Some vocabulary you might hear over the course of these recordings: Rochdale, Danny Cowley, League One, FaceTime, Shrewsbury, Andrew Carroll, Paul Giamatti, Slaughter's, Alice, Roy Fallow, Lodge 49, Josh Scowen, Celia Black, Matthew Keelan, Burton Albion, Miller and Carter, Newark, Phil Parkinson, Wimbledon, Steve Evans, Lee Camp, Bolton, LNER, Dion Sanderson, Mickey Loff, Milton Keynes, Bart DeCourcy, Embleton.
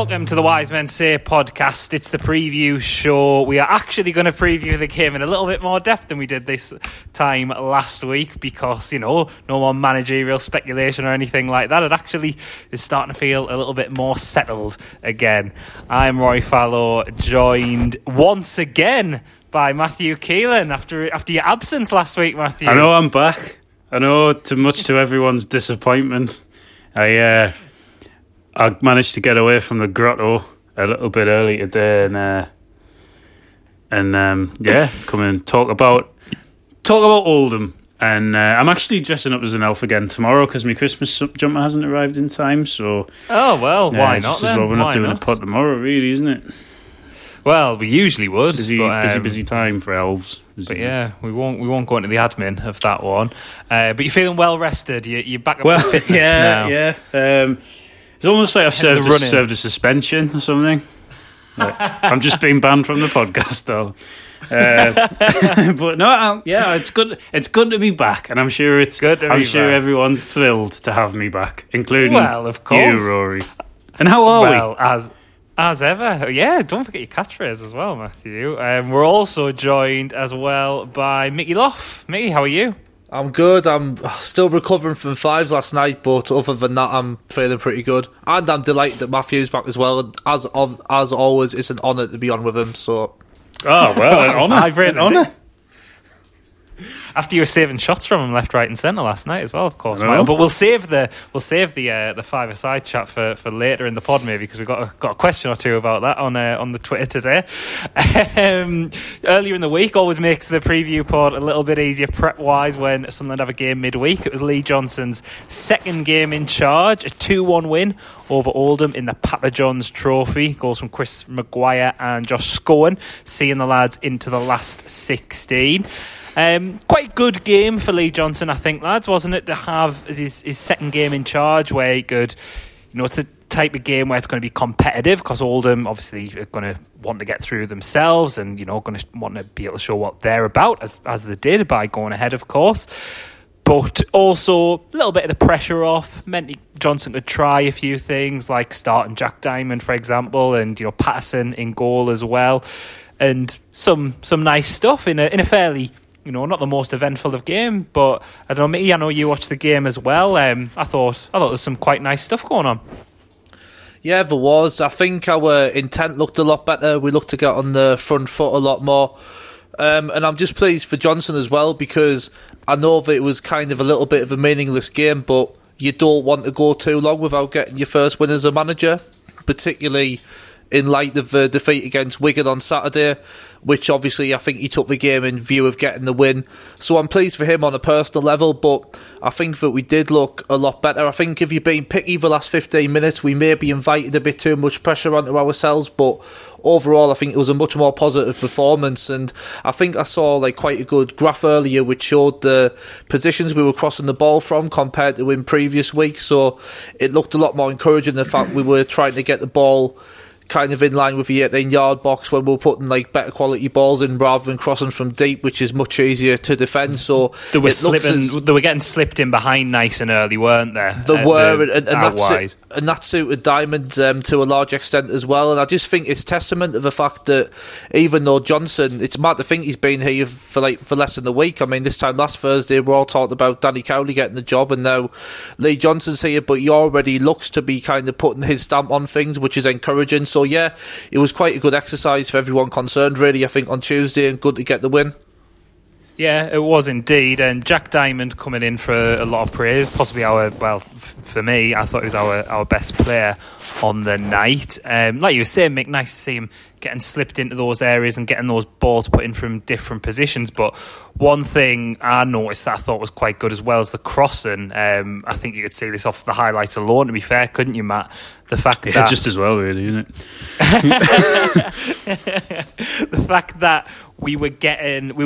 Welcome to the Wise Men Say podcast. It's the preview show. We are actually going to preview the game in a little bit more depth than we did this time last week because, you know, no more managerial speculation or anything like that. It actually is starting to feel a little bit more settled again. I'm Roy Fallow, joined once again by Matthew Keelan after your absence last week, Matthew. I know I'm back. I know, much to everyone's disappointment. I managed to get away from the grotto a little bit early today and come and talk about Oldham. And I'm actually dressing up as an elf again tomorrow because my Christmas jumper hasn't arrived in time. So why not then? Well, we're not doing a pod tomorrow, really, isn't it? Well, we usually would. Busy time for elves. But yeah, we won't go into the admin of that one. But you're feeling well rested. You're back up to fitness now. Yeah. It's almost like I've served a suspension or something. I'm just being banned from the podcast, though. But no, it's good. It's good to be back, and I'm sure it's good. I'm sure everyone's thrilled to have me back, including of course, you, Rory. And how are we? As ever, yeah, don't forget your catchphrase as well, Matthew. We're also joined as well by Mickey Loff. Mickey, how are you? I'm good. I'm still recovering from fives last night, but other than that, I'm feeling pretty good. And I'm delighted that Matthew's back as well. As always, it's an honour to be on with him, so... Oh, well, an honour. After you were saving shots from him left, right and centre last night as well, of course. But we'll save the five-a-side chat for later in the pod, maybe, because we've got a question or two about that on the Twitter today. Earlier in the week always makes the preview pod a little bit easier prep-wise when Sunderland have a game midweek. It was Lee Johnson's second game in charge, a 2-1 win over Oldham in the Papa John's Trophy. Goals from Chris Maguire and Josh Scowen, seeing the lads into the last 16. Quite good game for Lee Johnson, I think, lads, wasn't it, to have as his second game in charge where he could, you know, it's the type of game where it's going to be competitive because Oldham obviously are going to want to get through themselves and, you know, going to want to be able to show what they're about, as they did by going ahead, of course. But also, a little bit of the pressure off meant Johnson could try a few things like starting Jack Diamond, for example, and, you know, Patterson in goal as well. And some nice stuff in a fairly... You know, not the most eventful of game, but I don't know, Mickey, I know you watched the game as well. I thought there was some quite nice stuff going on. Yeah, there was. I think our intent looked a lot better. We looked to get on the front foot a lot more. And I'm just pleased for Johnson as well, because I know that it was kind of a little bit of a meaningless game, but you don't want to go too long without getting your first win as a manager, particularly... in light of the defeat against Wigan on Saturday, which obviously I think he took the game in view of getting the win. So I'm pleased for him on a personal level, but I think that we did look a lot better. I think if you've been picky the last 15 minutes, we maybe invited a bit too much pressure onto ourselves, but overall I think it was a much more positive performance. And I think I saw quite a good graph earlier which showed the positions we were crossing the ball from compared to in previous weeks. So it looked a lot more encouraging, the fact we were trying to get the ball kind of in line with the 18-yard box when we're putting better quality balls in rather than crossing from deep, which is much easier to defend. So they were getting slipped in behind nice and early, weren't they? They were, and that suited Diamond to a large extent as well. And I just think it's testament to the fact that even though Johnson, it's mad to think he's been here for less than a week. I mean, this time last Thursday we all talked about Danny Cowley getting the job, and now Lee Johnson's here, but he already looks to be kind of putting his stamp on things, which is encouraging. So yeah, it was quite a good exercise for everyone concerned, really, I think, on Tuesday, and good to get the win. Yeah, it was indeed. And Jack Diamond coming in for a lot of praise, possibly for me, I thought he was our best player on the night. Like you were saying, Mick, nice to see him getting slipped into those areas and getting those balls put in from different positions. But one thing I noticed that I thought was quite good as well is the crossing. I think you could see this off the highlights alone, to be fair, couldn't you, Matt? The fact that... just as well, really, isn't it? The fact that we were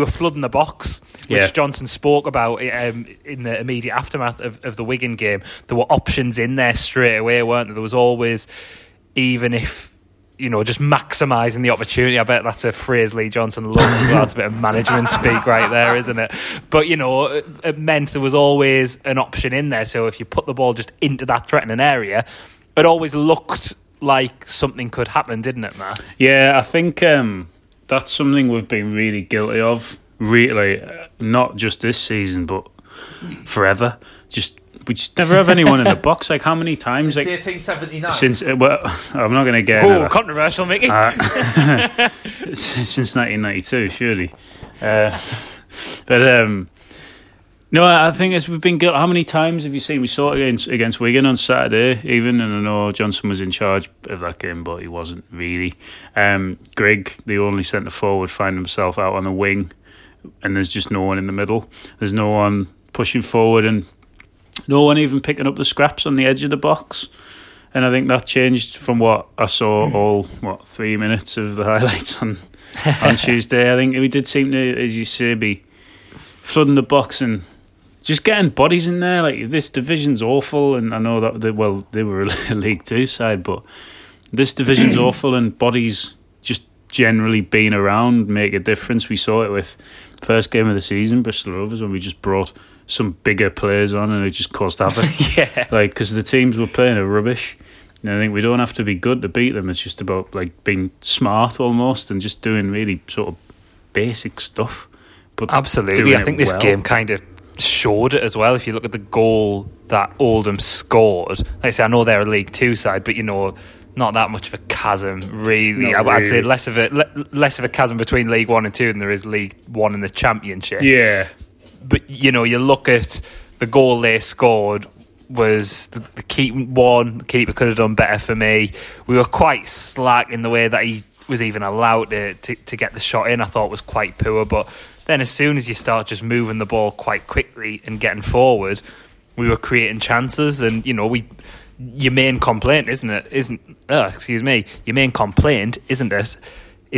flooding the box, which Johnson spoke about in the immediate aftermath of the Wigan game. There were options in there straight away, weren't there? There was always, even if, you know, just maximising the opportunity. I bet that's a phrase Lee Johnson loves as well. It's a bit of management speak right there, isn't it? But, you know, it meant there was always an option in there. So if you put the ball just into that threatening area... It always looked like something could happen, didn't it, Matt? Yeah, I think that's something we've been really guilty of, really, not just this season, but forever. We just never have anyone in the box. Like, how many times? Since 1879. Well, I'm not going to get... Oh, controversial, Mickey. Since 1992, surely. No, I think as we've been... How many times have you seen... We saw it against Wigan on Saturday, even, and I know Johnson was in charge of that game, but he wasn't really. Grigg, the only centre-forward, found himself out on the wing, and there's just no one in the middle. There's no one pushing forward, and no one even picking up the scraps on the edge of the box. And I think that changed from what I saw all, 3 minutes of the highlights on Tuesday. I think we did seem to, as you say, be flooding the box and just getting bodies in there. Like, this division's awful, and I know that they were a League Two side, but this division's awful, and bodies just generally being around make a difference. We saw it with first game of the season, Bristol Rovers, when we just brought some bigger players on, and it just caused havoc. Yeah, because the teams we're playing are rubbish, and I think we don't have to be good to beat them. It's just about being smart almost, and just doing really sort of basic stuff. But absolutely, I think this game kind of showed it as well. If you look at the goal that Oldham scored, like I say, I know they're a League Two side, but not that much of a chasm, really. I'd say less of a chasm between League One and Two than there is League One and the Championship. Yeah, but you look at the goal they scored was the keeper one. The keeper could have done better for me. We were quite slack in the way that he was even allowed to get the shot in. I thought was quite poor, but then as soon as you start just moving the ball quite quickly and getting forward, we were creating chances. And your main complaint isn't it, is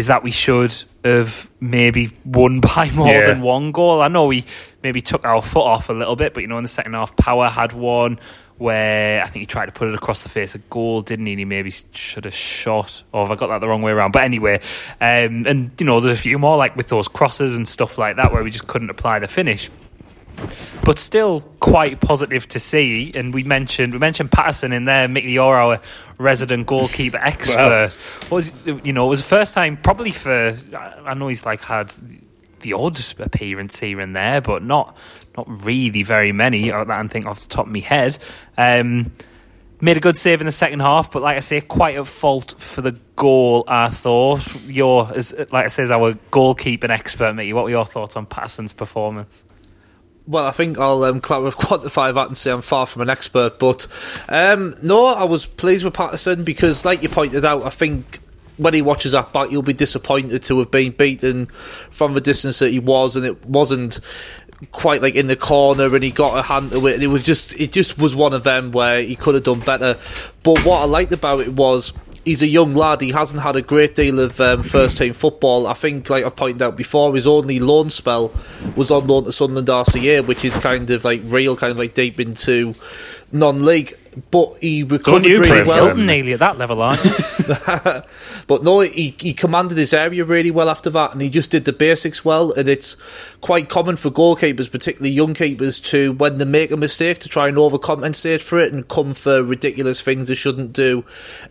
that we should have maybe won by more than one goal. I know we maybe took our foot off a little bit, but in the second half, Power had one where I think he tried to put it across the face of goal, didn't he? And he maybe should have shot, or have I got that the wrong way around? But anyway, and there's a few more with those crosses and stuff like that where we just couldn't apply the finish. But still quite positive to see, and we mentioned Patterson in there. Mickey, you're our resident goalkeeper expert. It was the first time probably for, I know he's had the odd appearance here and there, but not really very many that I think off the top of my head. Made a good save in the second half, but like I say, quite at fault for the goal, I thought. You're, as our goalkeeping expert, Mickey, what were your thoughts on Patterson's performance? Well, I think I'll quantify that and say I'm far from an expert, but no, I was pleased with Patterson because, like you pointed out, I think when he watches that back, he'll be disappointed to have been beaten from the distance that he was, and it wasn't quite in the corner, and he got a hand to it, and it just was one of them where he could have done better. But what I liked about it was, he's a young lad. He hasn't had a great deal of first-team football. I think, like I've pointed out before, his only loan spell was on loan to Sunderland RCA, which is kind of deep into non-league. But he recovered really well. Nearly at that level, aren't you? But no, he commanded his area really well after that, and he just did the basics well. And it's quite common for goalkeepers, particularly young keepers, to, when they make a mistake, to try and overcompensate for it and come for ridiculous things they shouldn't do,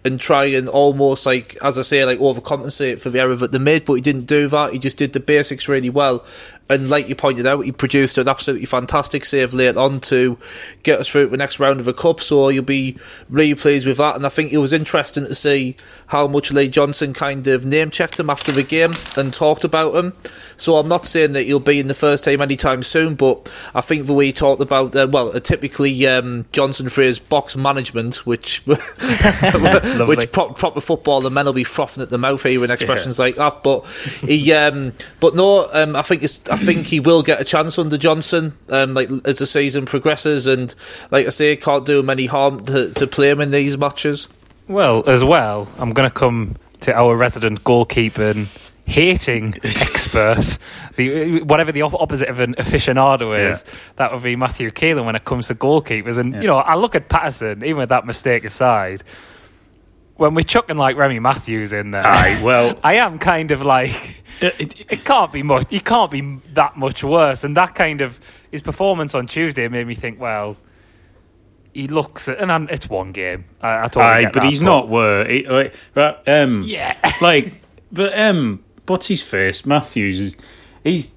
and try and almost, as I say, overcompensate for the error that they made. But he didn't do that. He just did the basics really well. And like you pointed out, he produced an absolutely fantastic save late on to get us through to the next round of the Cup, so you'll be really pleased with that. And I think it was interesting to see how much Lee Johnson kind of name-checked him after the game and talked about him. So I'm not saying that he'll be in the first team anytime soon, but I think the way he talked about, typically Johnson phrase, box management, which which proper footballer men will be frothing at the mouth here in expressions like that. But he, I think he will get a chance under Johnson, as the season progresses, and like I say, can't do him any harm to play him in these matches. Well, as well, I'm going to come to our resident goalkeeping hating expert, whatever the opposite of an aficionado is, that would be Matthew Keelan when it comes to goalkeepers. And I look at Patterson, even with that mistake aside, when we're chucking Remy Matthews in there, I am kind of it can't be much. He can't be that much worse. And that kind of his performance on Tuesday made me think, well, he looks at, and it's one game. I totally get that, he's not worried. What's his face? Matthews is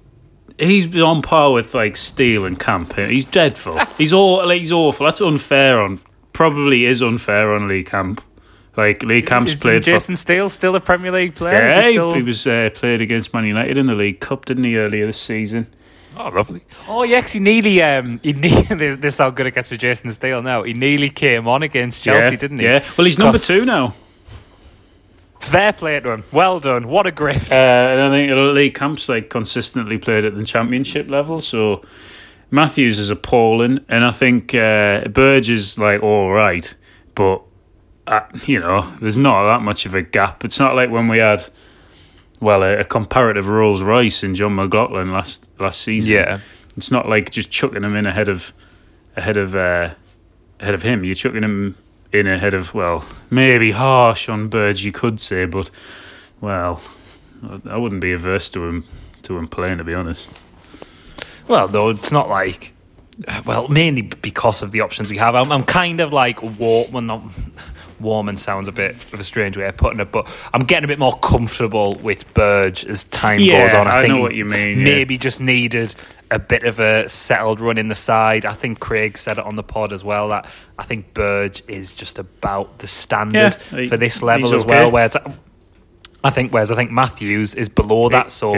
he's on par with like Steele and Camp. He's dreadful. He's awful. That's unfair on. Probably is unfair on Lee Camp. Like Lee Camp's played. Jason Steele still a Premier League player? Yeah, he was played against Man United in the League Cup, didn't he, earlier this season? Oh, lovely. Oh, yeah, because he nearly... this is how good it gets for Jason Steele now. He nearly came on against Chelsea, didn't he? Yeah, well, he's number two now. Fair play to him. Well done. What a grift. And I think Lee Camp's like consistently played at the Championship level, so Matthews is appalling, and I think Burge is like all right, but there's not that much of a gap. It's not like when we had a comparative Rolls Royce in Jon McLaughlin last season. Yeah, it's not like just chucking him in ahead of him. You're chucking him in ahead of maybe harsh on Burge, you could say, but I wouldn't be averse to him playing, to be honest. Well, no, it's not like... Well, mainly because of the options we have. I'm kind of like warm and sounds a bit of a strange way of putting it, but I'm getting a bit more comfortable with Burge as time goes on. I think know what you mean. Maybe just needed a bit of a settled run in the side. I think Craig said it on the pod as well, that I think Burge is just about the standard for this level as well, whereas I think Matthews is below that. So,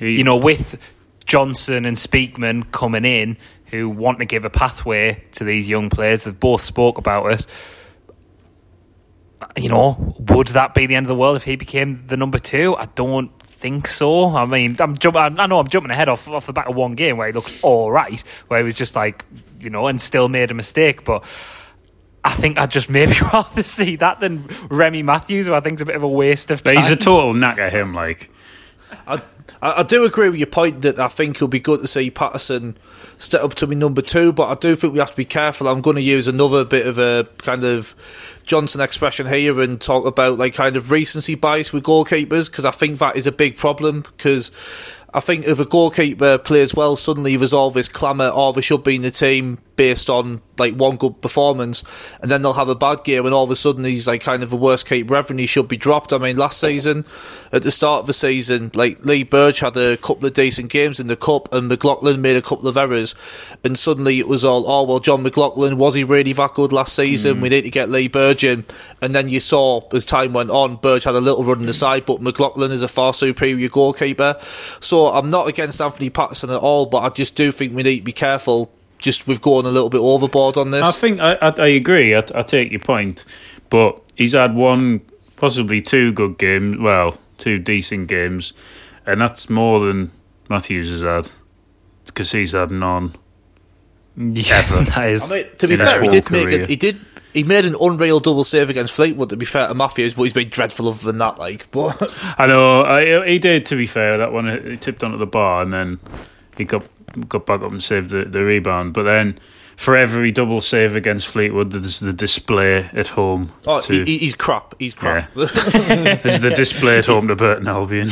with Johnson and Speakman coming in, who want to give a pathway to these young players. They've both spoke about it. Would that be the end of the world if he became the number two? I don't think so. I mean, I know I'm jumping ahead off the back of one game where he looked all right, where he was just like, and still made a mistake. But I think I'd just maybe rather see that than Remy Matthews, who I think is a bit of a waste of time. But he's a total knacker, him, like. I do agree with your point that I think it'll be good to see Patterson step up to be number two, but I do think we have to be careful. I'm going to use another bit of a kind of Johnson expression here and talk about like kind of recency bias with goalkeepers, because I think that is a big problem, because I think if a goalkeeper plays well, suddenly there's all this clamour, oh, they should be in the team based on like one good performance, and then they'll have a bad game and all of a sudden he's like kind of the worst keeper ever and he should be dropped. I mean, last season, at the start of the season, like Lee Burge had a couple of decent games in the Cup and McLaughlin made a couple of errors, and suddenly it was all, oh, well, Jon McLaughlin, was he really that good last season? We need to get Lee Burge in. And then you saw, as time went on, Burge had a little run on the side, but McLaughlin is a far superior goalkeeper. So I'm not against Anthony Patterson at all, but I just do think we need to be careful. Just we've gone a little bit overboard on this. I think I agree. I take your point, but he's had one, possibly two good games. Well, two decent games, and that's more than Matthews has had, because he's had none. Yeah, that is. I mean, to be fair, He made an unreal double save against Fleetwood, to be fair to Matthews, but he's been dreadful other than that. Like, but I know he did. To be fair, that one he tipped onto the bar and then he got back up and saved the rebound. But then, for every double save against Fleetwood, there's the display at home. Oh, he's crap. He's crap. Yeah. There's the display at home to Burton Albion.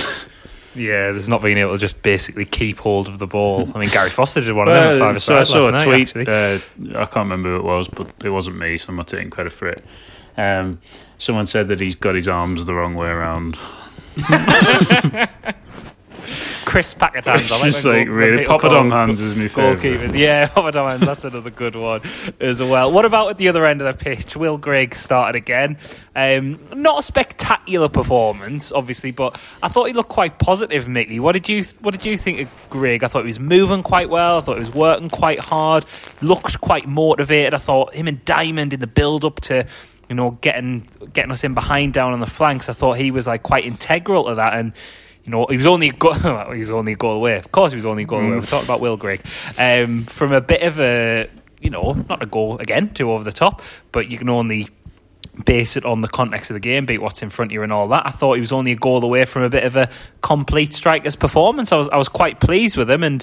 Yeah, there's not being able to just basically keep hold of the ball. I mean, Gary Foster did one of them at 5-a-side last night, tweet, I can't remember who it was, but it wasn't me, so I'm not taking credit for it. Someone said that he's got his arms the wrong way around. Crisp packet hands. I just like really. Papa Dom hands is my favourite. Yeah, Papa Dom hands, that's another good one as well. What about at the other end of the pitch? Will Grigg started again. Not a spectacular performance, obviously, but I thought he looked quite positive, Mickey. What did you think of Grigg? I thought he was moving quite well. I thought he was working quite hard. Looked quite motivated. I thought him and Diamond in the build-up to getting us in behind down on the flanks, I thought he was like quite integral to that, and he was only a goal away. Of course, he was only a goal away. We talked about Will Grigg from a bit of a, not a goal again, too over the top, but you can only base it on the context of the game, beat what's in front of you and all that. I thought he was only a goal away from a bit of a complete striker's performance. I was quite pleased with him, and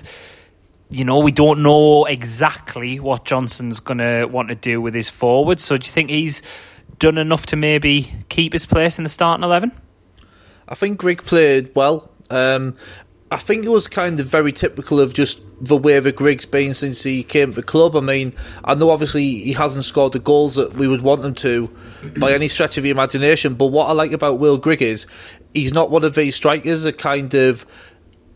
we don't know exactly what Johnson's going to want to do with his forwards. So, do you think he's done enough to maybe keep his place in the starting 11? I think Grigg played well. I think it was kind of very typical of just the way that Grigg's been since he came to the club. I mean, I know obviously he hasn't scored the goals that we would want him to by any stretch of the imagination, but what I like about Will Grigg is he's not one of these strikers that kind of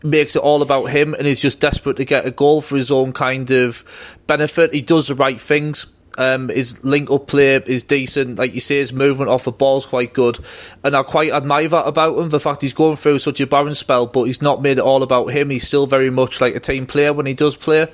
makes it all about him and is just desperate to get a goal for his own kind of benefit. He does the right things. His link-up play is decent. Like you say, his movement off the ball is quite good. And I quite admire that about him, the fact he's going through such a barren spell, but he's not made it all about him. He's still very much like a team player when he does play.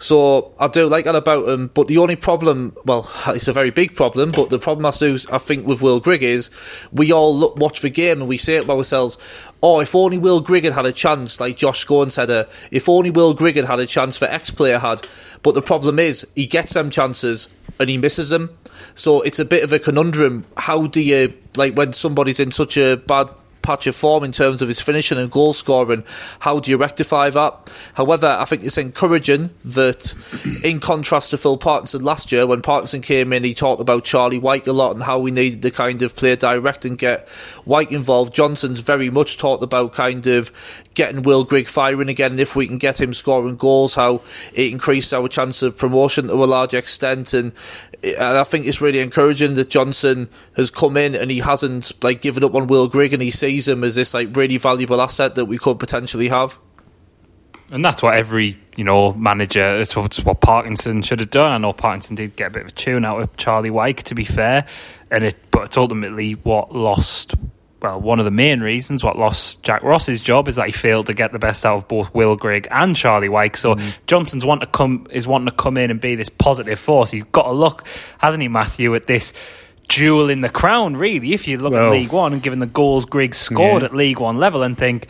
So I do like that about him. But the only problem, well, it's a very big problem, but the problem I think with Will Grigg is we all watch the game and we say it to ourselves, oh, if only Will Grigg had a chance, like Josh Scowen said, if only Will Grigg had a chance that X player had. But the problem is he gets them chances and he misses them. So it's a bit of a conundrum. How do you, like when somebody's in such a bad patch of form in terms of his finishing and goal scoring, how do you rectify that? However, I think it's encouraging that, in contrast to Phil Parkinson last year, when Parkinson came in, he talked about Charlie White a lot and how we needed to kind of play direct and get White involved. Johnson's very much talked about kind of getting Will Grigg firing again, and if we can get him scoring goals, how it increased our chance of promotion to a large extent. And I think it's really encouraging that Johnson has come in and he hasn't like given up on Will Grigg, and he sees him as this like really valuable asset that we could potentially have. And that's what every manager, it's what Parkinson should have done. I know Parkinson did get a bit of a tune out of Charlie Wyke, to be fair, but it's ultimately what lost. Well, one of the main reasons what lost Jack Ross's job is that he failed to get the best out of both Will Grigg and Charlie Wyke. So Johnson's wanting to come in and be this positive force. He's got to look, hasn't he, Matthew, at this jewel in the crown, really, if you look at League One and given the goals Grigg scored at League One level and think,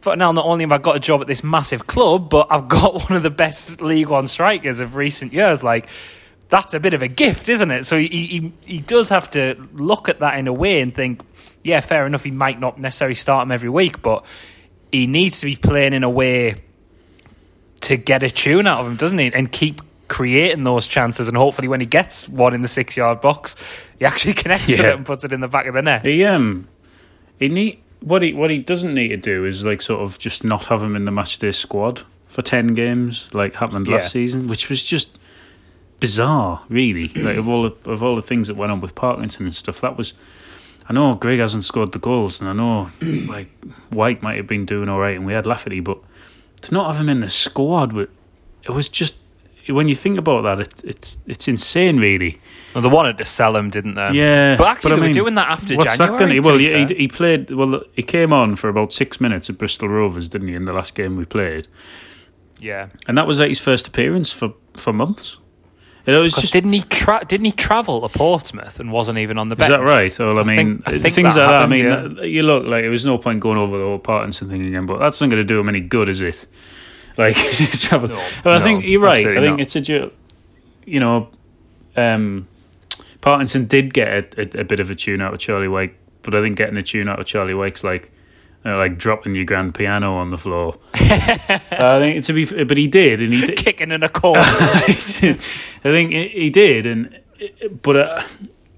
but now not only have I got a job at this massive club, but I've got one of the best League One strikers of recent years. Like, that's a bit of a gift, isn't it? So he does have to look at that in a way and think, yeah, fair enough, he might not necessarily start him every week, but he needs to be playing in a way to get a tune out of him, doesn't he? And keep creating those chances, and hopefully when he gets one in the 6-yard box, he actually connects with it and puts it in the back of the net. What he doesn't need to do is like sort of just not have him in the matchday squad for 10 games, like happened last season, which was just bizarre, really. Like of all the things that went on with Parkinson and stuff, that was. I know Grigg hasn't scored the goals, and I know like White might have been doing all right, and we had Lafferty, but to not have him in the squad, it was just, when you think about that, it's insane, really. Well, they wanted to sell him, didn't they? Yeah, but actually, they were doing that after January. Well, he played. Well, he came on for about 6 minutes at Bristol Rovers, didn't he? In the last game we played. Yeah, and that was like his first appearance for months. Because didn't he travel to Portsmouth and wasn't even on the bench? Is that right? Well, I think things like happened, that. You look, like, there was no point going over the whole Parkinson thing again, but that's not going to do him any good, is it? Like, I think you're right. I think it's a, Parkinson did get a bit of a tune out of Charlie Wyke, but I think getting a tune out of Charlie Wyke's like dropping your grand piano on the floor. But he did, and he did. Kicking in a corner. I think he did, but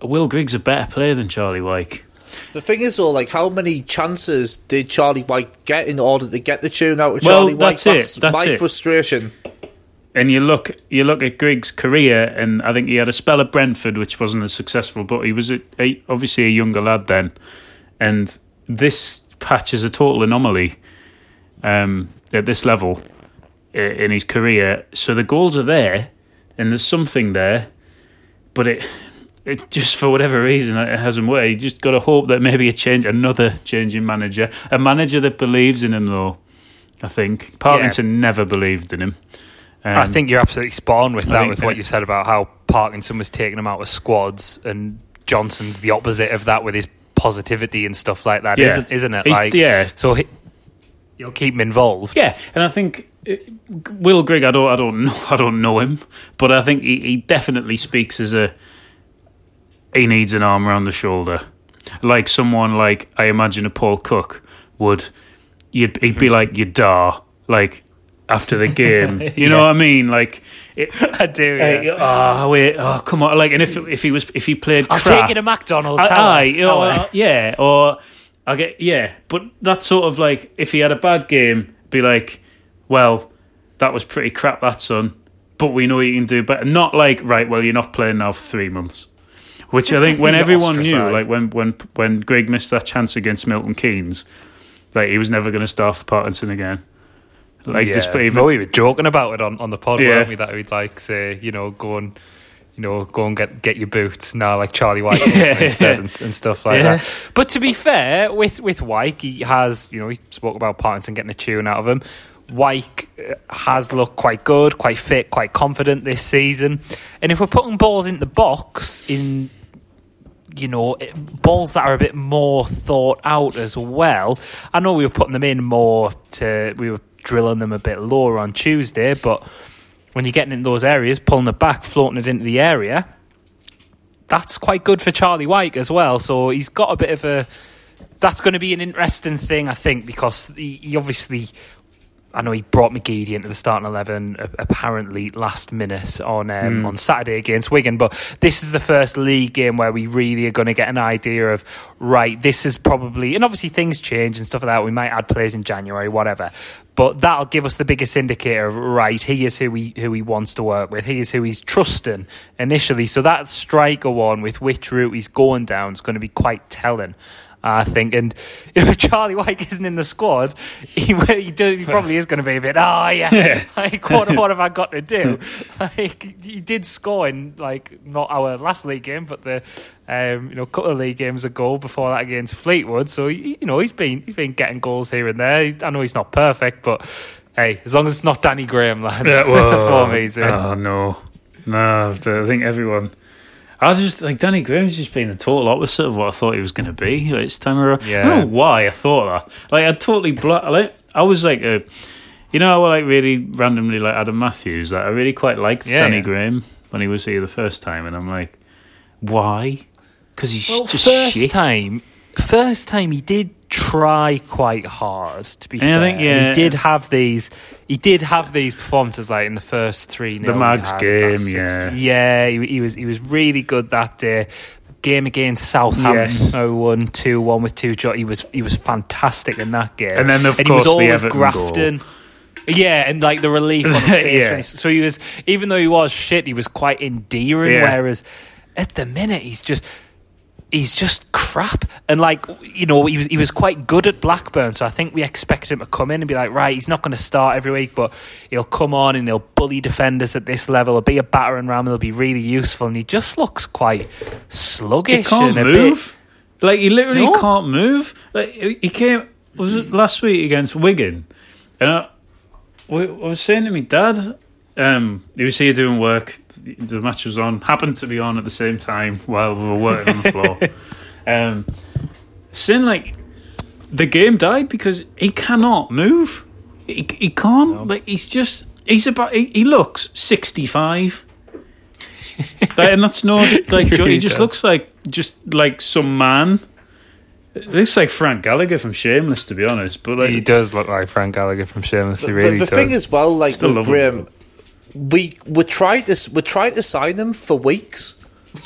Will Grigg's a better player than Charlie Wyke. The thing is, though, like, how many chances did Charlie Wyke get in order to get the tune out of Charlie Wyke? That's my frustration. And you look at Grigg's career, and I think he had a spell at Brentford, which wasn't as successful, but he was obviously a younger lad then, and this patch is a total anomaly at this level in his career. So the goals are there, and there's something there, but it just, for whatever reason, it hasn't worked. You just got to hope that maybe another change in manager, a manager that believes in him, though. I think Parkinson never believed in him. I think you're absolutely spot on with that, with what you said about how Parkinson was taking him out of squads, and Johnson's the opposite of that with his positivity and stuff like that, isn't it? Like, so you'll keep him involved. Yeah, and I think Will Grigg, I don't know him, but I think he definitely speaks as he needs an arm around the shoulder, like someone like I imagine a Paul Cook would. He'd be like your dar, like after the game, know what I mean? Like, I do. Yeah. Come on! Like, and if he played, I'll take you to McDonald's. But that sort of, like, if he had a bad game, be like, well, that was pretty crap, that son, but we know you can do better. Not like, right, well, you're not playing now for 3 months. Which I think when everyone knew, like when Grigg missed that chance against Milton Keynes, like he was never going to start for Parkinson again. Like, yeah, despite even, we were joking about it on the pod, weren't we? That we'd like say, you know, go and get your boots now, like Charlie White instead and stuff like that. But to be fair, with Wyke, he has, you know, he spoke about Parkinson getting a tune out of him. Wyke has looked quite good, quite fit, quite confident this season. And if we're putting balls in the box, in, you know, balls that are a bit more thought out as well. I know we were putting them in more to, we were drilling them a bit lower on Tuesday, but when you're getting in those areas, pulling it back, floating it into the area, that's quite good for Charlie Wyke as well. So he's got a bit of a, that's going to be an interesting thing, I think, because he obviously, I know he brought McGeady into the starting 11 apparently last minute on Saturday against Wigan, but this is the first league game where we really are going to get an idea of, right, this is probably, and obviously things change and stuff like that, we might add players in January, whatever, but that'll give us the biggest indicator of, right, he is who he wants to work with, he is who he's trusting initially, so that striker one with which route he's going down is going to be quite telling, I think. And if Charlie Wyke isn't in the squad, he probably is going to be a bit, like, what have I got to do? Like, he did score in, like, not our last league game, but the couple of league games ago before that against Fleetwood. So, you know, he's been getting goals here and there. I know he's not perfect, but hey, as long as it's not Danny Graham, lads, for me. So. Oh no, I think everyone. I was just like, Danny Graham's just been the total opposite of what I thought he was going to be this time around. Yeah. I don't know why I thought that. Like, I totally blocked. Like, I was like, I really randomly like Adam Matthews. Like, I really quite liked Danny Graham when he was here the first time, and I'm like, why? Because he's just shit. First time he did try quite hard, to be fair. I think, yeah, he did have these performances, like in the first 3-0, the Mags game, he was really good that day. The game against Southampton, 0-1, 2-1 with two shots, he was fantastic in that game, and then of course he was always grafting goal. Yeah, and like the relief on his face, so he was, even though he was shit, he was quite endearing, whereas at the minute he's just crap. And like, you know, he was quite good at Blackburn, so I think we expected him to come in and be like, right, he's not going to start every week, but he'll come on and he'll bully defenders at this level, he'll be a battering ram, he'll be really useful, and he just looks quite sluggish. He can't move. Like, he literally can't move. Like, he came, was it last week against Wigan, and I was saying to my dad, he was here doing work, the match was on, happened to be on at the same time while we were working on the floor. Sin, like, the game died because he cannot move. He can't. No. Like, he looks 65. Like, and that's not like, he just looks like some man. It looks like Frank Gallagher from Shameless, to be honest. But like, he does look like Frank Gallagher from Shameless. He really does. The thing as well, like, still with Graham, we tried to sign him for weeks.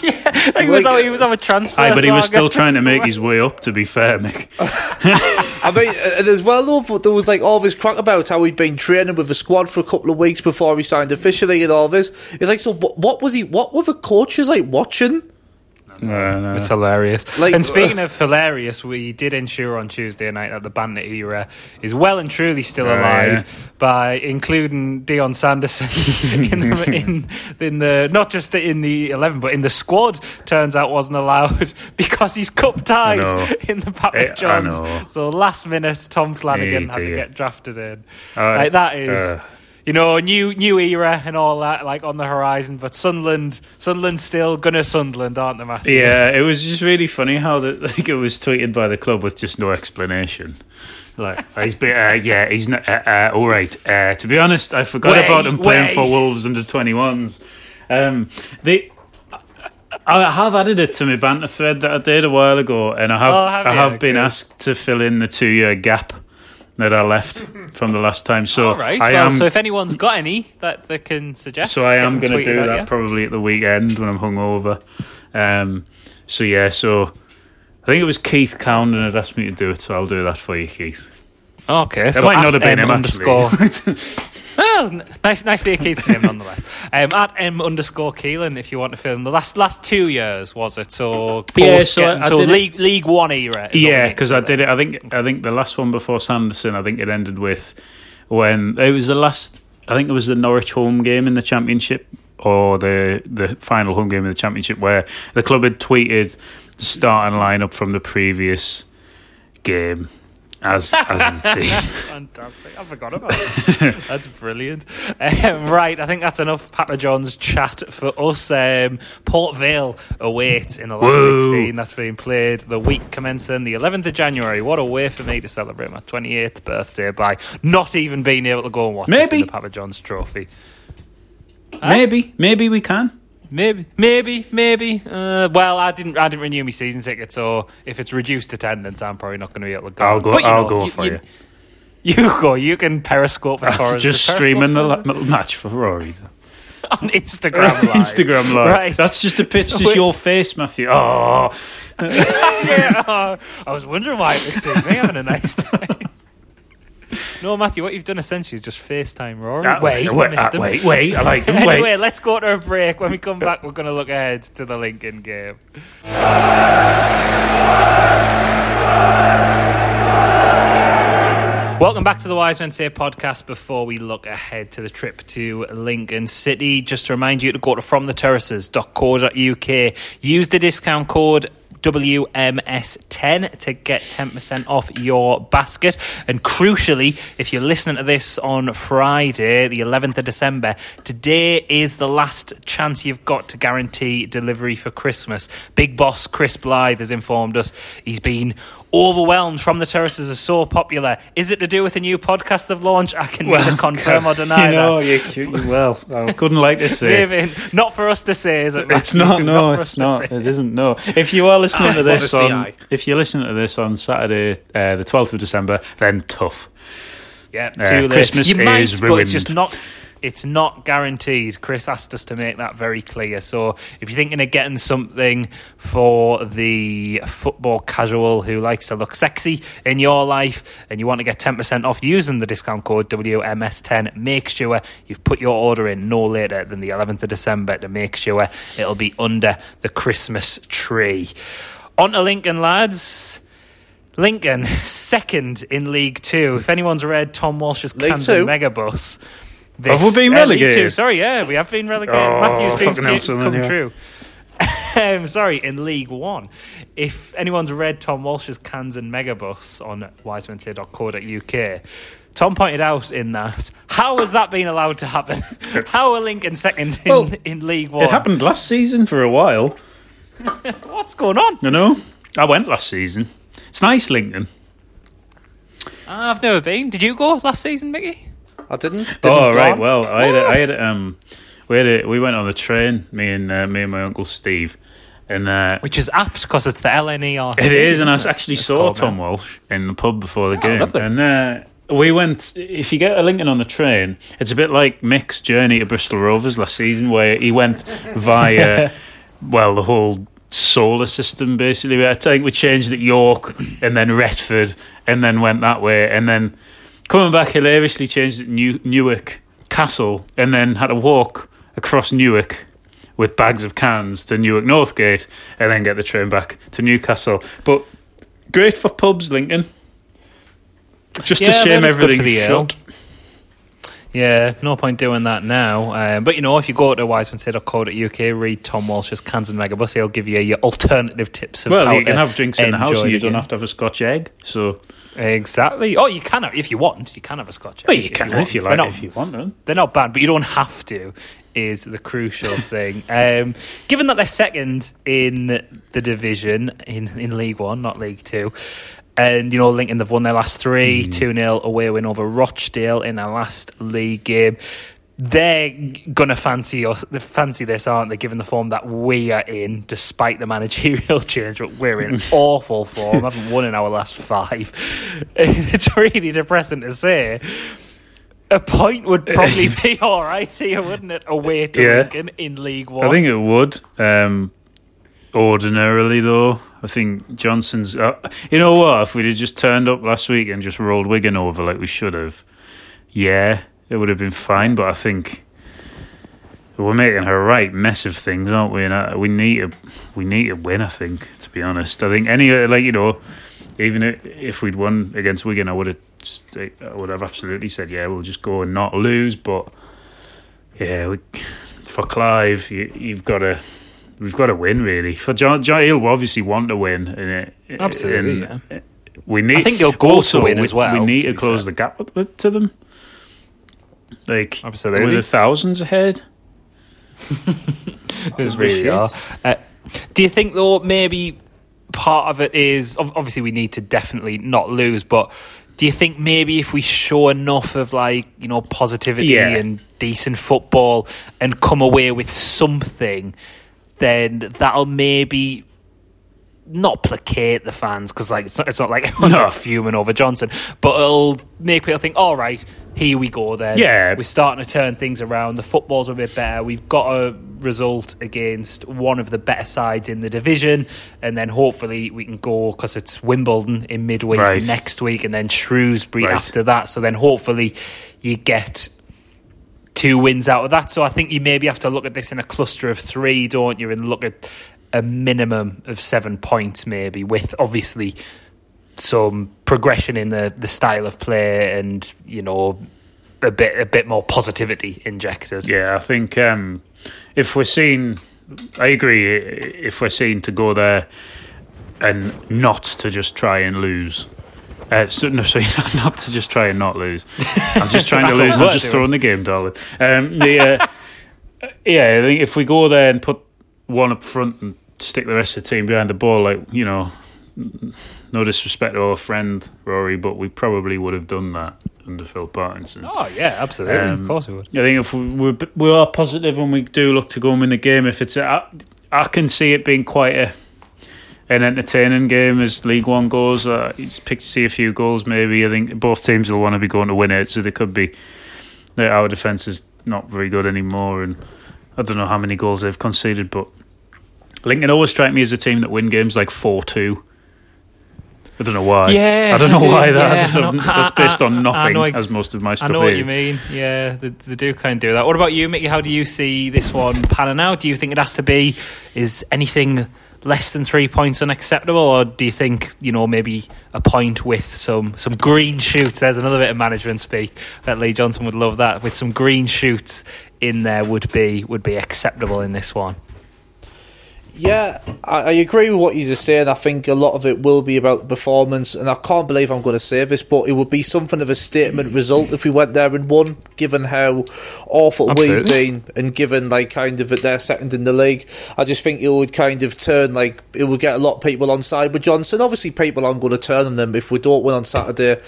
Yeah, like, he was on a transfer. Aye, but he was still trying to make his way up, to be fair, Mick. I mean, and as well, though, there was like all this crack about how he'd been training with the squad for a couple of weeks before he signed officially and all this. It's like, so what were the coaches like watching? No. It's hilarious. Like, and speaking of hilarious, we did ensure on Tuesday night that the Bandit era is well and truly still alive by including Dion Sanderson in the not just in the 11, but in the squad. Turns out wasn't allowed because he's cup tied in the Papa John's. So last minute, Tom Flanagan had to get drafted in. Like, that is. You know, new era and all that, like, on the horizon. But Sunderland still gonna Sunderland, aren't they, Matthew? Yeah, it was just really funny how it was tweeted by the club with just no explanation. Like, he's been, he's not. All right. To be honest, I forgot about him playing for Wolves under 21s. I have added it to my banter thread that I did a while ago, and I have been asked to fill in the 2-year gap that I left from the last time. So, so if anyone's got any that they can suggest, so I am going to do that probably at the weekend when I'm hungover. So I think it was Keith Cowden had asked me to do it, so I'll do that for you, Keith. Okay, so it might not have been him, actually. Well, nice to hear Keith's name nonetheless. At M_Keelan, if you want to film the last 2 years, was it? So yeah, so League One era. Yeah, because I did it. I think the last one before Sanderson, I think it ended with when it was the last. I think it was the Norwich home game in the Championship, or the final home game in the Championship, where the club had tweeted the starting lineup from the previous game. As the team. Fantastic. I forgot about it. That's brilliant. Right, I think that's enough Papa John's chat for us. Port Vale awaits in the last 16. That's being played the week commencing the 11th of January. What a way for me to celebrate my 28th birthday by not even being able to go and watch this in the Papa John's Trophy. Maybe we can. Maybe. Well, I didn't renew my season ticket, so if it's reduced attendance, I'm probably not going to be able to go. I'll go for you. You go. You can periscope the chorus. Just streaming the match for Rory on Instagram Live. Right. That's just a picture. Just your face, Matthew. Oh. Yeah. Oh, I was wondering why it would see me having a nice time. No, Matthew, what you've done essentially is just FaceTime Rory. Wait, I like him. Anyway, let's go to a break. When we come back, we're going to look ahead to the Lincoln game. Welcome back to the Wise Men Say podcast. Before we look ahead to the trip to Lincoln City, just to remind you to go to fromtheterraces.co.uk. Use the discount code WMS10 to get 10% off your basket. And crucially, if you're listening to this on Friday, the 11th of December, today is the last chance you've got to guarantee delivery for Christmas. Big boss Chris Blythe has informed us he's been overwhelmed. From the Terraces are so popular. Is it to do with a new podcast they've launched? I can neither confirm or deny that. I couldn't like to say. David, not for us to say, is it? It's not. No, it's not. It isn't. No. If you are listening to this on Saturday, the 12th of December, then tough. Yeah, too late. Christmas is ruined. But it's just not. It's not guaranteed. Chris asked us to make that very clear. So if you're thinking of getting something for the football casual who likes to look sexy in your life and you want to get 10% off using the discount code WMS10, make sure you've put your order in no later than the 11th of December to make sure it'll be under the Christmas tree. On to Lincoln, lads. Lincoln, second in League Two. If anyone's read Tom Walsh's Kansas Megabus... Have we been relegated? League Two, we have been relegated. Matthew's dreams come true. In League One. If anyone's read Tom Walsh's Cans and Megabus on wisemensay.co.uk, Tom pointed out in that, how has that been allowed to happen? How are Lincoln second in League One? It happened last season for a while. What's going on? No, I went last season. It's nice, Lincoln. I've never been. Did you go last season, Mickey? I didn't. Right. Well, we went on the train. Me and my uncle Steve, and which is apt because it's the LNER. It is, and I actually saw Tom Walsh in the pub before the game. Lovely. And we went. If you get a Lincoln on the train, it's a bit like Mick's journey to Bristol Rovers last season, where he went via the whole solar system basically. I think we changed at York and then Retford, and then went that way, and then. Coming back, hilariously changed at Newark Castle and then had to walk across Newark with bags of cans to Newark Northgate and then get the train back to Newcastle. But great for pubs, Lincoln. Just a shame everything's shut. Yeah, no point doing that now. But, if you go to wisemensay.co.uk, read Tom Walsh's Cans and Megabus, he'll give you your alternative tips. Well, you can have drinks in the house and you don't have to have a Scotch egg. So exactly. Oh, you can have, if you want. You can have a Scotch egg. Well, you can if you like, if you want them. They're not bad, but you don't have to, is the crucial thing. Given that they're second in the division, in League One, not League Two, and, Lincoln, they've won their last three, 2-0 away win over Rochdale in their last league game. They're going to fancy this, aren't they, given the form that we are in, despite the managerial change, but we're in awful form. Haven't won in our last five. It's really depressing to say. A point would probably be all right here, wouldn't it, away to Lincoln in League One? I think it would. Ordinarily, though, I think Johnson's... you know what? If we'd have just turned up last week and just rolled Wigan over like we should have, it would have been fine. But I think we're making a right mess of things, aren't we? And we need a win, I think, to be honest. I think even if we'd won against Wigan, I would have absolutely said, yeah, we'll just go and not lose. But yeah, for Clive, we've got to win, really. For John, he'll obviously want to win, and absolutely. And, yeah. We need. I think they'll go to win as well. We need to close the gap to them. Like, absolutely, with the thousands ahead. There's really are. Do you think though maybe part of it is obviously we need to definitely not lose, but do you think maybe if we show enough of positivity and decent football and come away with something, then that'll maybe not placate the fans, because it's not like everyone's fuming over Johnson, but it'll make people think, all right, here we go then. Yeah, we're starting to turn things around. The football's a bit better. We've got a result against one of the better sides in the division, and then hopefully we can go, because it's Wimbledon in midweek next week, and then Shrewsbury after that. So then hopefully you get 2 wins out of that. So I think you maybe have to look at this in a cluster of 3, don't you? And look at a minimum of 7 points, maybe, with obviously some progression in the style of play and a bit more positivity injected. Yeah, I think if we're seen to go there and not to just try and lose. Not to just try and not lose. I'm just trying to lose. I'm just throwing the game, darling. I think if we go there and put one up front and stick the rest of the team behind the ball, no disrespect to our friend Rory, but we probably would have done that under Phil Parkinson. Oh yeah, absolutely, of course we would. I think if we are positive and we do look to go and win the game, if it's I can see it being quite an entertaining game as League One goes. See a few goals maybe. I think both teams will want to be going to win it, so they could be. Our defence is not very good anymore, and I don't know how many goals they've conceded, but Lincoln always strike me as a team that win games like 4-2. I don't know why. Yeah, I don't know why that. Yeah, that's based on nothing, as most of my stuff is. I know what you mean. Yeah, they do kind of do that. What about you, Mickey? How do you see this one panning out? Do you think it has to be? Is anything less than 3 points unacceptable, or do you think maybe a point with some green shoots? There's another bit of management speak that Lee Johnson would love. That with some green shoots in there would be acceptable in this one. Yeah, I agree with what you just said. I think a lot of it will be about the performance, and I can't believe I'm going to say this, but it would be something of a statement result if we went there and won, given how awful we've been, and given they're second in the league. I just think it would kind of turn, it would get a lot of people on side with Johnson. Obviously, people aren't going to turn on them if we don't win on Saturday,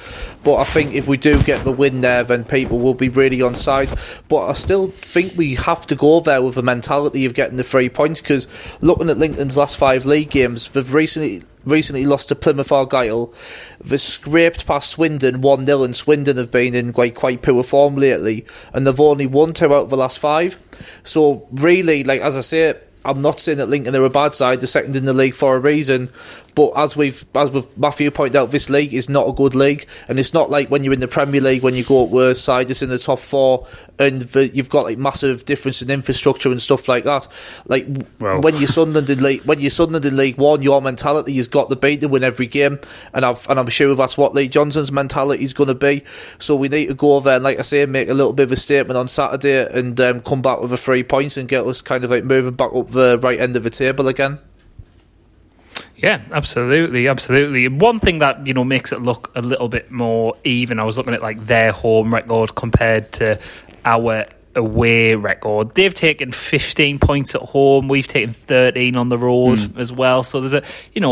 but I think if we do get the win there, then people will be really on side. But I still think we have to go there with a mentality of getting the 3 points, because looking at Lincoln's last 5 league games, they've recently lost to Plymouth Argyle. They've scraped past Swindon 1-0, and Swindon have been in quite poor form lately, and they've only won 2 out of the last 5. So really, as I say, I'm not saying that Lincoln are a bad side. They're second in the league for a reason. But as Matthew pointed out, this league is not a good league, and it's not like when you're in the Premier League, when you go to a side that's in the top 4, and you've got massive difference in infrastructure and stuff like that. When you're Sunderland in League One, your mentality has got to be to win every game, and I'm sure that's what Lee Johnson's mentality is going to be. So we need to go over and, like I say, make a little bit of a statement on Saturday, and come back with the 3 points and get us kind of moving back up the right end of the table again. Yeah, absolutely. One thing that makes it look a little bit more even, I was looking at their home record compared to our away record. They've taken 15 points at home. We've taken 13 on the road as well. So there's even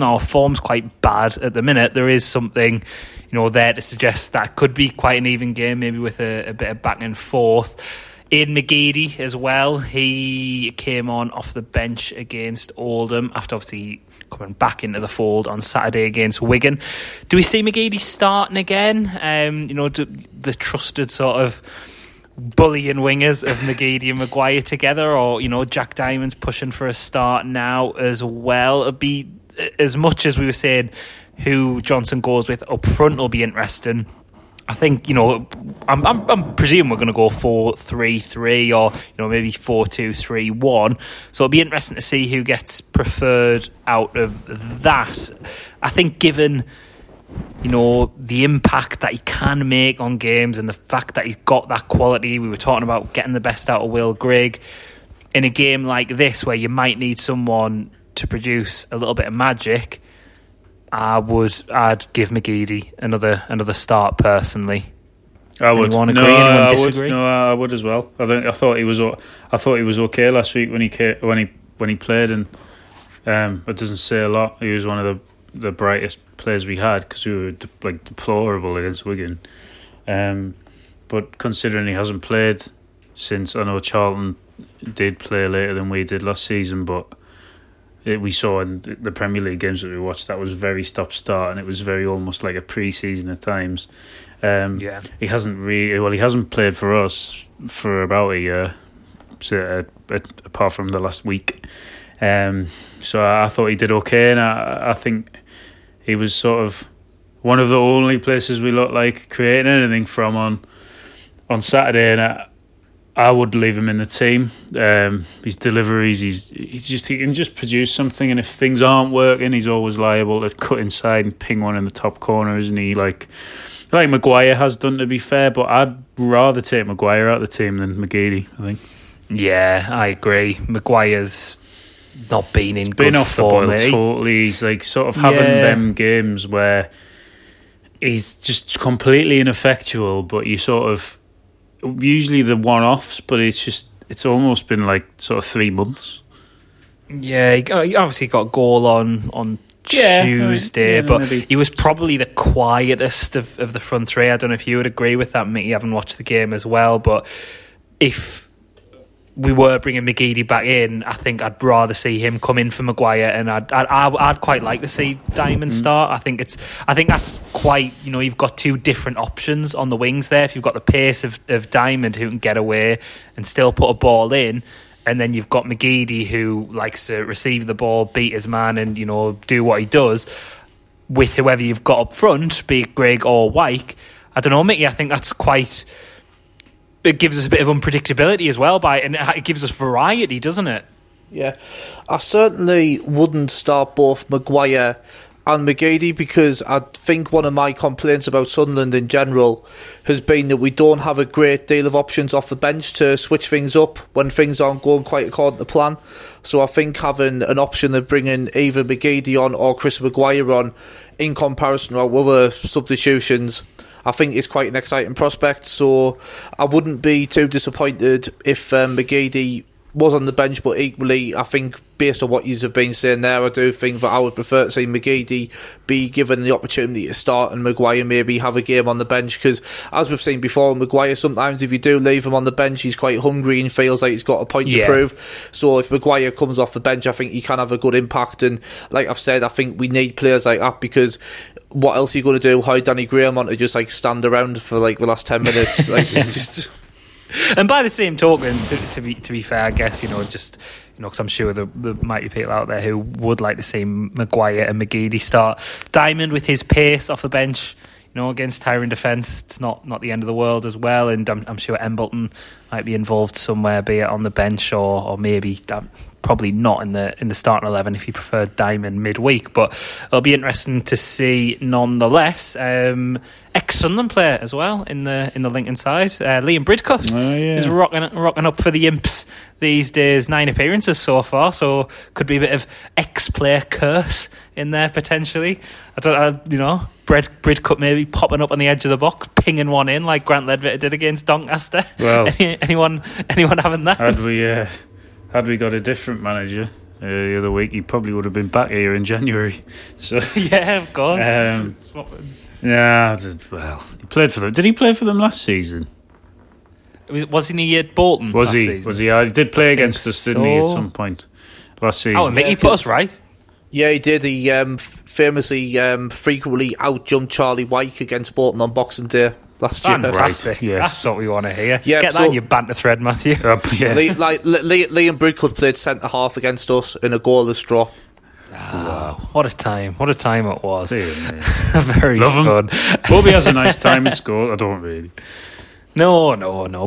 though our form's quite bad at the minute, there is something there to suggest that could be quite an even game, maybe with a bit of back and forth. Aidan McGeady as well. He came on off the bench against Oldham after obviously coming back into the fold on Saturday against Wigan. Do we see McGeady starting again? The trusted sort of bullying wingers of McGeady and Maguire together, or Jack Diamond's pushing for a start now as well. It'd be, as much as we were saying, who Johnson goes with up front will be interesting. I think, you know, I'm presuming we're going to go 4-3-3 or, you know, maybe 4-2-3-1. So it'll be interesting to see who gets preferred out of that. I think given, you know, the impact that he can make on games and the fact that he's got that quality, we were talking about getting the best out of Will Grigg, in a game like this where you might need someone to produce a little bit of magic, I'd give McGeady another start personally. I would. Anyone agree? Anyone disagree? I would as well. I thought he was okay last week when he played, and it doesn't say a lot. He was one of the brightest players we had because we were deplorable against Wigan. But considering he hasn't played since, I know Charlton did play later than we did last season, but we saw in the Premier League games that we watched, that was very stop-start, and it was very almost like a pre-season at times. Yeah. He hasn't played for us for about a year, so, apart from the last week. So I thought he did okay, and I think he was sort of one of the only places we looked like creating anything from on Saturday, and I would leave him in the team. His deliveries, he can just produce something, and if things aren't working, he's always liable to cut inside and ping one in the top corner, isn't he? Like Maguire has done, to be fair, but I'd rather take Maguire out of the team than McGeady, I think. Yeah, I agree. Maguire's not been in good form. Been off the ball totally. He's having them games where he's just completely ineffectual, but you sort of... Usually the one-offs, but it's almost been like sort of 3 months. Yeah, he obviously got a goal on Tuesday, but maybe. He was probably the quietest of the front three. I don't know if you would agree with that, Mickey. You haven't watched the game as well, but if we were bringing McGeady back in, I think I'd rather see him come in for Maguire, and I'd quite like to see Diamond start. I think that's quite, you know, you've got two different options on the wings there. If you've got the pace of Diamond, who can get away and still put a ball in, and then you've got McGeady, who likes to receive the ball, beat his man, and, you know, do what he does with whoever you've got up front, be it Grigg or Wyke. I don't know, Mickey. I think that's quite. It gives us a bit of unpredictability as well, and it gives us variety, doesn't it? Yeah. I certainly wouldn't start both Maguire and McGeady, because I think one of my complaints about Sunderland in general has been that we don't have a great deal of options off the bench to switch things up when things aren't going quite according to plan. So I think having an option of bringing either McGeady on or Chris Maguire on in comparison to other substitutions, I think it's quite an exciting prospect, so I wouldn't be too disappointed if McGeady was on the bench, but equally, I think, based on what you have been saying there, I do think that I would prefer to see McGeady be given the opportunity to start and Maguire maybe have a game on the bench, because as we've seen before, Maguire, sometimes if you do leave him on the bench, he's quite hungry and feels like he's got a point to prove. So if Maguire comes off the bench, I think he can have a good impact, and like I've said, I think we need players like that, because what else are you going to do? Hide Danny Graham on to just stand around for the last 10 minutes? And by the same token, to be fair, I guess, you know, just, you know, because I'm sure there might be people out there who would like to see Maguire and McGeady start. Diamond with his pace off the bench, you know, against Tyrone defence, it's not the end of the world as well. And I'm sure Embleton might be involved somewhere, be it on the bench or maybe probably not in the starting 11 if you prefer Diamond midweek. But it'll be interesting to see nonetheless. Ex-Sunderland player as well in the Lincoln side, Liam Bridcutt is rocking up for the Imps these days. 9 appearances so far, so could be a bit of ex-player curse in there potentially. Bridcutt maybe popping up on the edge of the box, pinging one in like Grant Ledbetter did against Doncaster. Well, anyone having that? Had we got a different manager the other week, he probably would have been back here in January. So yeah, of course. He played for them. Did he play for them last season? Wasn't he at Bolton? Season? Was he? He did play against us, didn't he, at some point last season? Oh, Mickey put us right. Yeah, he did. He famously frequently outjumped Charlie White against Bolton on Boxing Day. Fantastic. Yes. That's what we want to hear. Yep, get that in your banter thread, Matthew. Liam Bridcutt played centre half against us in a goalless draw. Wow. What a time. What a time it was. Very Love fun. Bobby has a nice time in school. I don't really. No.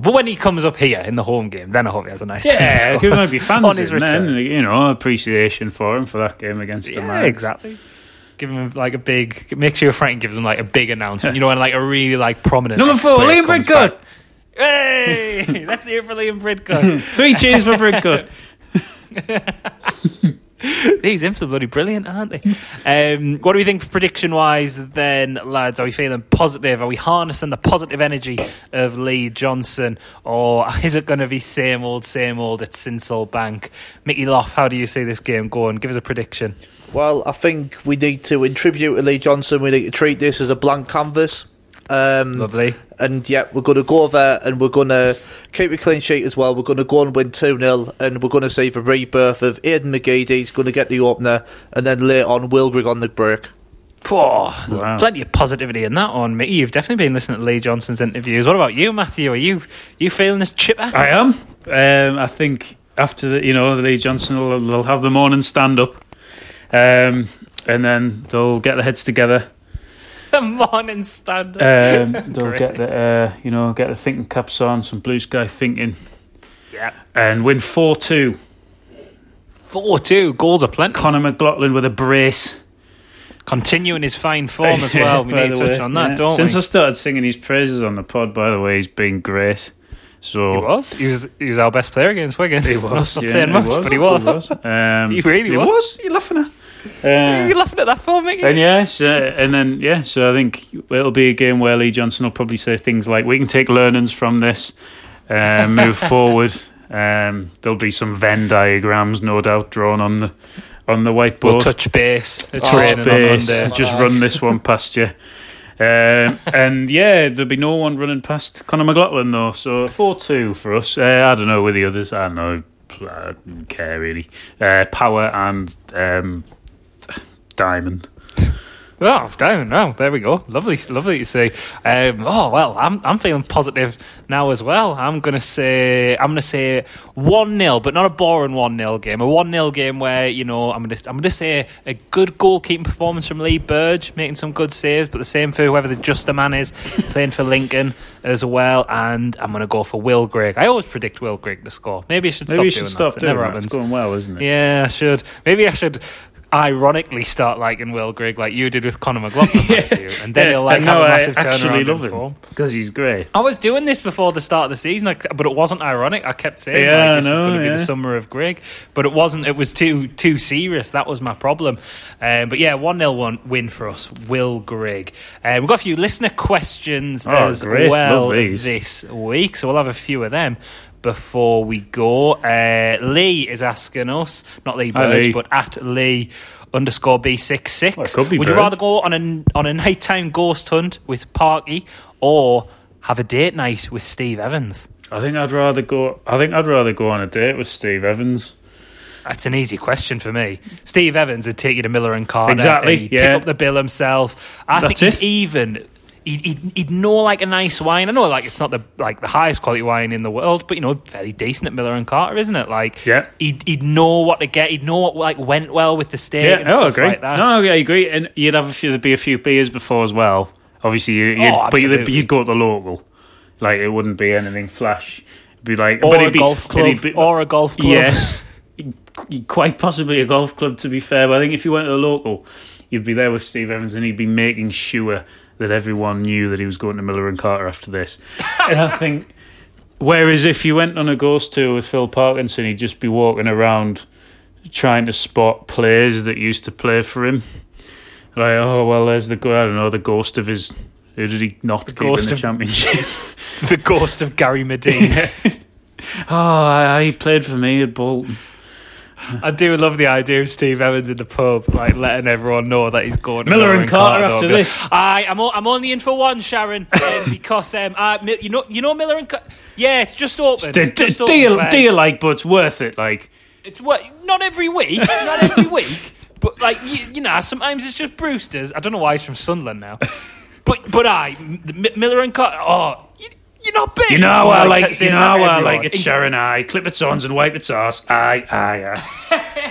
But when he comes up here in the home game, then I hope he has a nice time. Yeah, he might be fans on his return. Then, you know, appreciation for him for that game against the Mavs. Exactly. Give him like a big. Make sure Frank gives him like a big announcement. You know, and like a really like prominent. Number 4, Liam Bridcutt. Hey, let's hear for Liam Bridcutt. 3 cheers for Bridcutt. These imps are bloody brilliant, aren't they? What do we think prediction-wise then, lads? Are we feeling positive? Are we harnessing the positive energy of Lee Johnson? Or is it going to be same old at Sinsel Bank? Mickey Loff, how do you see this game going? Give us a prediction. Well, I think we need to, in tribute to Lee Johnson, we need to treat this as a blank canvas. Lovely. And yeah, we're going to go there and we're going to keep a clean sheet as well. We're going to go and win 2-0 and we're going to see the rebirth of Aidan McGeady. He's going to get the opener and then later on Will Grigg on the break. Oh, wow. Plenty of positivity in that one, Mickey. You've definitely been listening to Lee Johnson's interviews. What about you, Matthew? Are you feeling this chipper? I am. I think after the, you know, Lee Johnson will have the morning stand-up and then they'll get their heads together. The morning stand up. They'll get the thinking caps on, some blue sky thinking. Yeah. And win 4-2. 4-2, goals are plenty. Conor McLaughlin with a brace. Continuing his fine form as well. We need to touch on that, don't we? Since I started singing his praises on the pod, by the way, he's been great. So He was our best player against Wigan. He was. Not saying much, but he was. He really was. He was. You're laughing at. You're laughing at that for me. So I think it'll be a game where Lee Johnson will probably say things like, we can take learnings from this, move forward. There'll be some Venn diagrams, no doubt, drawn on the whiteboard. We'll touch base. Just run this one past you. And yeah, there'll be no one running past Conor McLaughlin, though. So 4-2 for us. I don't know with the others. I don't know. I don't care, really. Power and... Diamond. Oh, Diamond! Oh, there we go. Lovely to see. I'm feeling positive now as well. I'm gonna say 1-0, but not a boring 1-0 game. A 1-0 game where, you know, I'm gonna say a good goalkeeping performance from Lee Burge, making some good saves, but the same for whoever the Just a Man is, playing for Lincoln as well. And I'm gonna go for Will Grigg. I always predict Will Grigg to score. Maybe I should stop doing that. It's going well, isn't it? Yeah, I should. Maybe I should. Ironically, start liking Will Grigg like you did with Conor McLaughlin, Matthew, and then he'll have a massive turnaround in form because he's great. I was doing this before the start of the season, but it wasn't ironic. I kept saying, "This is going to be the summer of Grigg," but it wasn't. It was too serious. That was my problem. But yeah, 1-0 win for us, Will Grigg. We've got a few listener questions this week, so we'll have a few of them. Before we go, Lee is asking us, not Lee Burge, but at Lee_B66. Would you rather go on a nighttime ghost hunt with Parky or have a date night with Steve Evans? I think I'd rather go on a date with Steve Evans. That's an easy question for me. Steve Evans would take you to Miller and Carter. Exactly. And he'd pick up the bill himself. He'd know like a nice wine. I know like it's not the highest quality wine in the world, but you know, very decent at Miller and Carter, isn't it? Like, yeah. He'd know what to get. He'd know what like went well with the steak like that. No, yeah, I agree. And you'd have a few beers before as well. Obviously, you'd go to the local. Like it wouldn't be anything flash. It'd be like or a golf club. Yes, quite possibly a golf club. To be fair, but I think if you went to the local, you'd be there with Steve Evans, and he'd be making sure that everyone knew that he was going to Miller and Carter after this. And I think, whereas if you went on a ghost tour with Phil Parkinson, he'd just be walking around trying to spot players that used to play for him. Like, oh, well, there's the ghost of his... Who did he not keep in the championship? The ghost of Gary Medina. He played for me at Bolton. I do love the idea of Steve Evans in the pub, like letting everyone know that he's going to Miller and Carter after this. I'm only in for one, Sharon, because you know Miller and Carter. Yeah, it's just open. Deal like, but it's worth it. Like it's not every week, but like you know, sometimes it's just Brewster's. I don't know why he's from Sunderland now, but Miller and Carter. Oh. You're not big. You know I like. You know I like it. Sharon, I clip its horns and wipe its arse. Aye.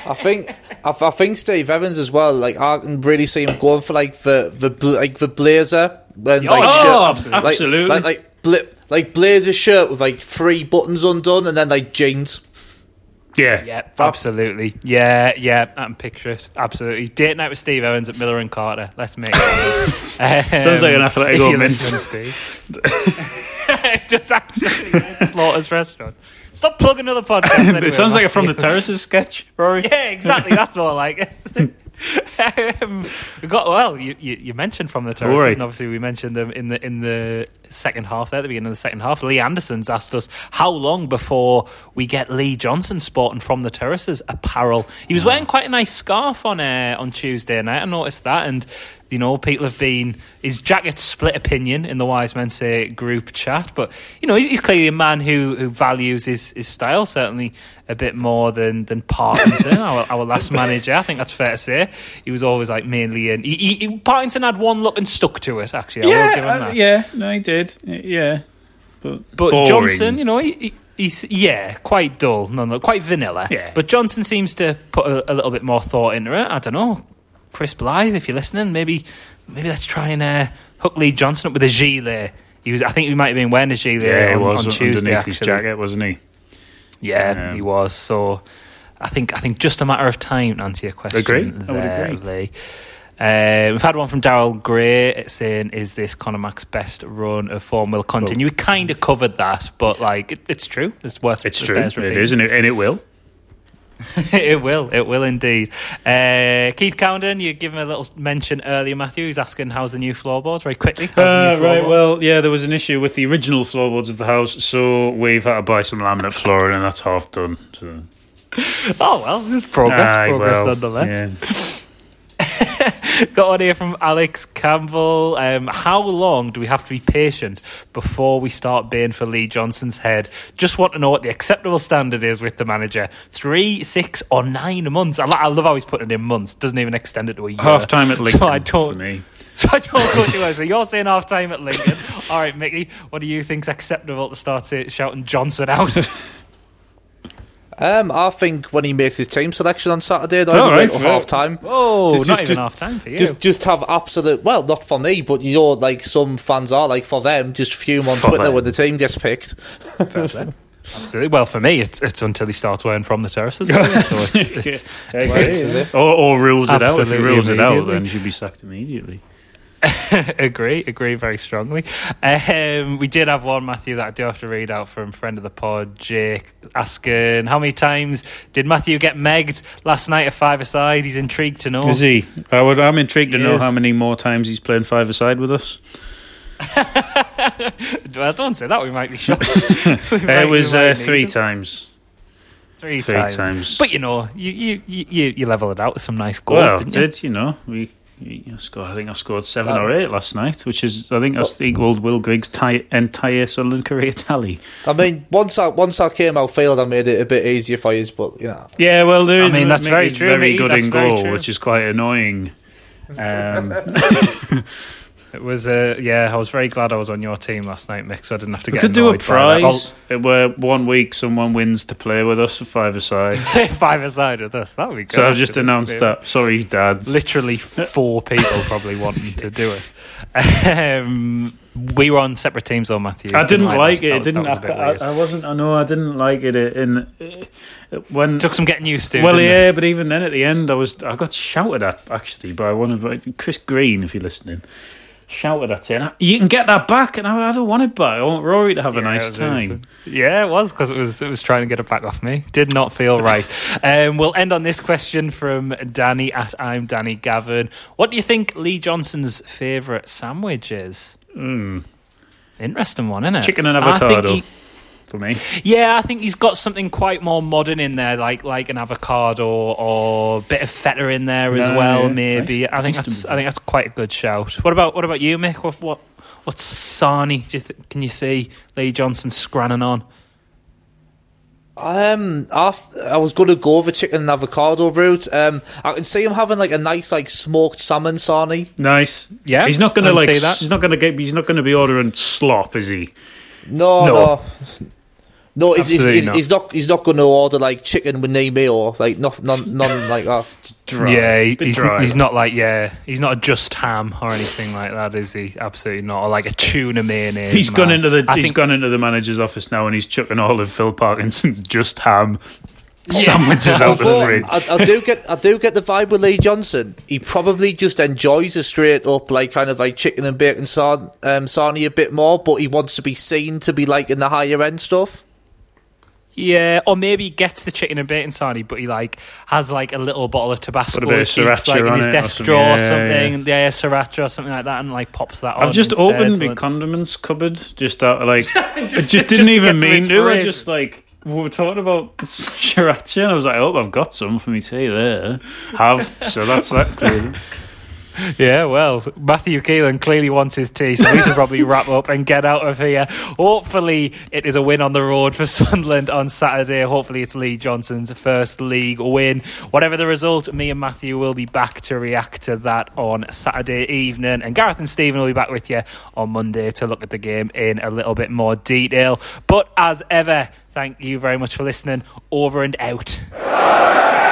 I think Steve Evans as well. Like I can really see him going for like the blazer and shirt. Absolutely. Like blazer shirt with like 3 buttons undone and then like jeans. Yeah, absolutely. Yeah, I can picture it. Absolutely. Date night with Steve Evans at Miller and Carter. Let's make it. Sounds like an athletic Steve. Just actually Slaughter's restaurant. Stop plugging another podcast anyway. It sounds like a From the Terraces sketch, Rory. Yeah, exactly. That's what I like. You mentioned From the Terraces, right. And obviously we mentioned them in the second half there, at the beginning of the second half. Lee Anderson's asked us how long before we get Lee Johnson sporting From the Terraces apparel. He was wearing quite a nice scarf on Tuesday night. I noticed that, and you know, people have been his jacket's split opinion in the Wise Men Say group chat, but you know, he's clearly a man who values his style certainly a bit more than Parkinson, our last manager. I think that's fair to say. He was always like mainly in. Parkinson had one look and stuck to it. Actually, I will give him that. Yeah, no, he did. Yeah, but Johnson, you know, he's quite dull, quite vanilla. Yeah. But Johnson seems to put a little bit more thought into it. I don't know, Chris Blythe, if you're listening, maybe let's try and hook Lee Johnson up with a gilet. I think he might have been wearing a gilet on Tuesday. Actually, his jacket, wasn't he? Yeah, he was. So I think just a matter of time to answer your question. I would agree. Lee. We've had one from Daryl Gray saying, is this Conor Mac's best run of form will continue? We kind of covered that, but like it's true. It is, and it will. It will indeed. Keith Cowden, you gave him a little mention earlier, Matthew. He's asking, how's the new floorboards? Very quickly. Right, well, yeah, there was an issue with the original floorboards of the house, so we've had to buy some laminate flooring, and that's half done. So. Oh, well, there's progress nonetheless. Yeah. Got one here from Alex Campbell. How long do we have to be patient before we start baying for Lee Johnson's head? Just want to know what the acceptable standard is with the manager. 3, 6 or 9 months. I love how he's putting it in months. Doesn't even extend it to a year. Half time at Lincoln for me. So I don't go to it. So you're saying half time at Lincoln. All right, Mickey, what do you think's acceptable to start shouting Johnson out? I think when he makes his team selection on Saturday, though, half time. Oh, not even half time for you. Just have absolute. Well, not for me, but you know, like some fans are like for them, just fume on Twitter when the team gets picked. Absolutely. Well, for me, it's until he starts wearing From the Terraces. Or rules it out. If he rules it out, then he should be sacked immediately. agree very strongly. We did have one, Matthew, that I do have to read out from friend of the pod, Jake, asking how many times did Matthew get megged last night at 5-a-side? He's intrigued to know. Is he? I'm intrigued to know how many more times he's playing 5-a-side with us. Well, don't say that, we might be shocked. It was 3 times. Three times. But you know, you level it out with some nice goals, didn't you? Well, you know, I think I scored 7 or 8 last night, which is, I think that's equaled Will Grigg's entire Sunderland career tally. I mean, once I came outfield, I made it a bit easier for you, but you know. Yeah, well, there is. I mean, that's very true. Very good in goal, which is quite annoying. It was I was very glad I was on your team last night, Mick, so I didn't have to get annoyed. We could do a prize where one week someone wins to play with us for 5-a-side. 5-a-side with us, that would be good. So I've just announced that. Sorry, dads. Literally 4 people probably wanting to do it. We were on separate teams though, Matthew. I didn't like it. I didn't like it. When took some getting used to. Well, yeah, but even then at the end, I got shouted at actually by one of Chris Green, if you're listening. Shouted at him, you can get that back, and I don't want it back. I want Rory to have a nice time. Yeah, it was because it was trying to get it back off me. Did not feel right. We'll end on this question from Danny at I'm Danny Gavin. What do you think Lee Johnson's favourite sandwich is? Interesting one, isn't it? Chicken and avocado. For me. Yeah, I think he's got something quite more modern in there, like an avocado or a bit of feta in there as well. Yeah. Maybe I think that's quite a good shout. What about you, Mick? What sarnie can you see Lee Johnson scranning on? I was going to go over chicken and avocado route. I can see him having like a nice like smoked salmon sarnie. Nice, yeah. He's not going to be ordering slop, is he? No, he's not going to order like chicken with name mayo, like none like that. Dry. Yeah, he's not like he's not a just ham or anything like that, is he? Absolutely not. Or like a tuna mayonnaise. He's gone into the gone into the manager's office now, and he's chucking all of Phil Parkinson's just ham sandwiches out of the fridge. I do get the vibe with Lee Johnson. He probably just enjoys a straight up like kind of like chicken and bacon sarnie a bit more, but he wants to be seen to be like in the higher end stuff. Yeah, or maybe he gets the chicken and bacon sarnie, but he like has like a little bottle of Tabasco that keeps like in his desk drawer or something, and sriracha or something like that, and like pops that on. I've just opened my condiments cupboard just out of like just didn't even mean to. I just like we were talking about sriracha, and I was like, oh, I've got some for me tea there. So that's that clear. Yeah, well, Matthew Keelan clearly wants his tea, so we should probably wrap up and get out of here. Hopefully it is a win on the road for Sunderland on Saturday. Hopefully it's Lee Johnson's first league win. Whatever the result, me and Matthew will be back to react to that on Saturday evening, and Gareth and Stephen will be back with you on Monday to look at the game in a little bit more detail. But as ever, thank you very much for listening. Over and out.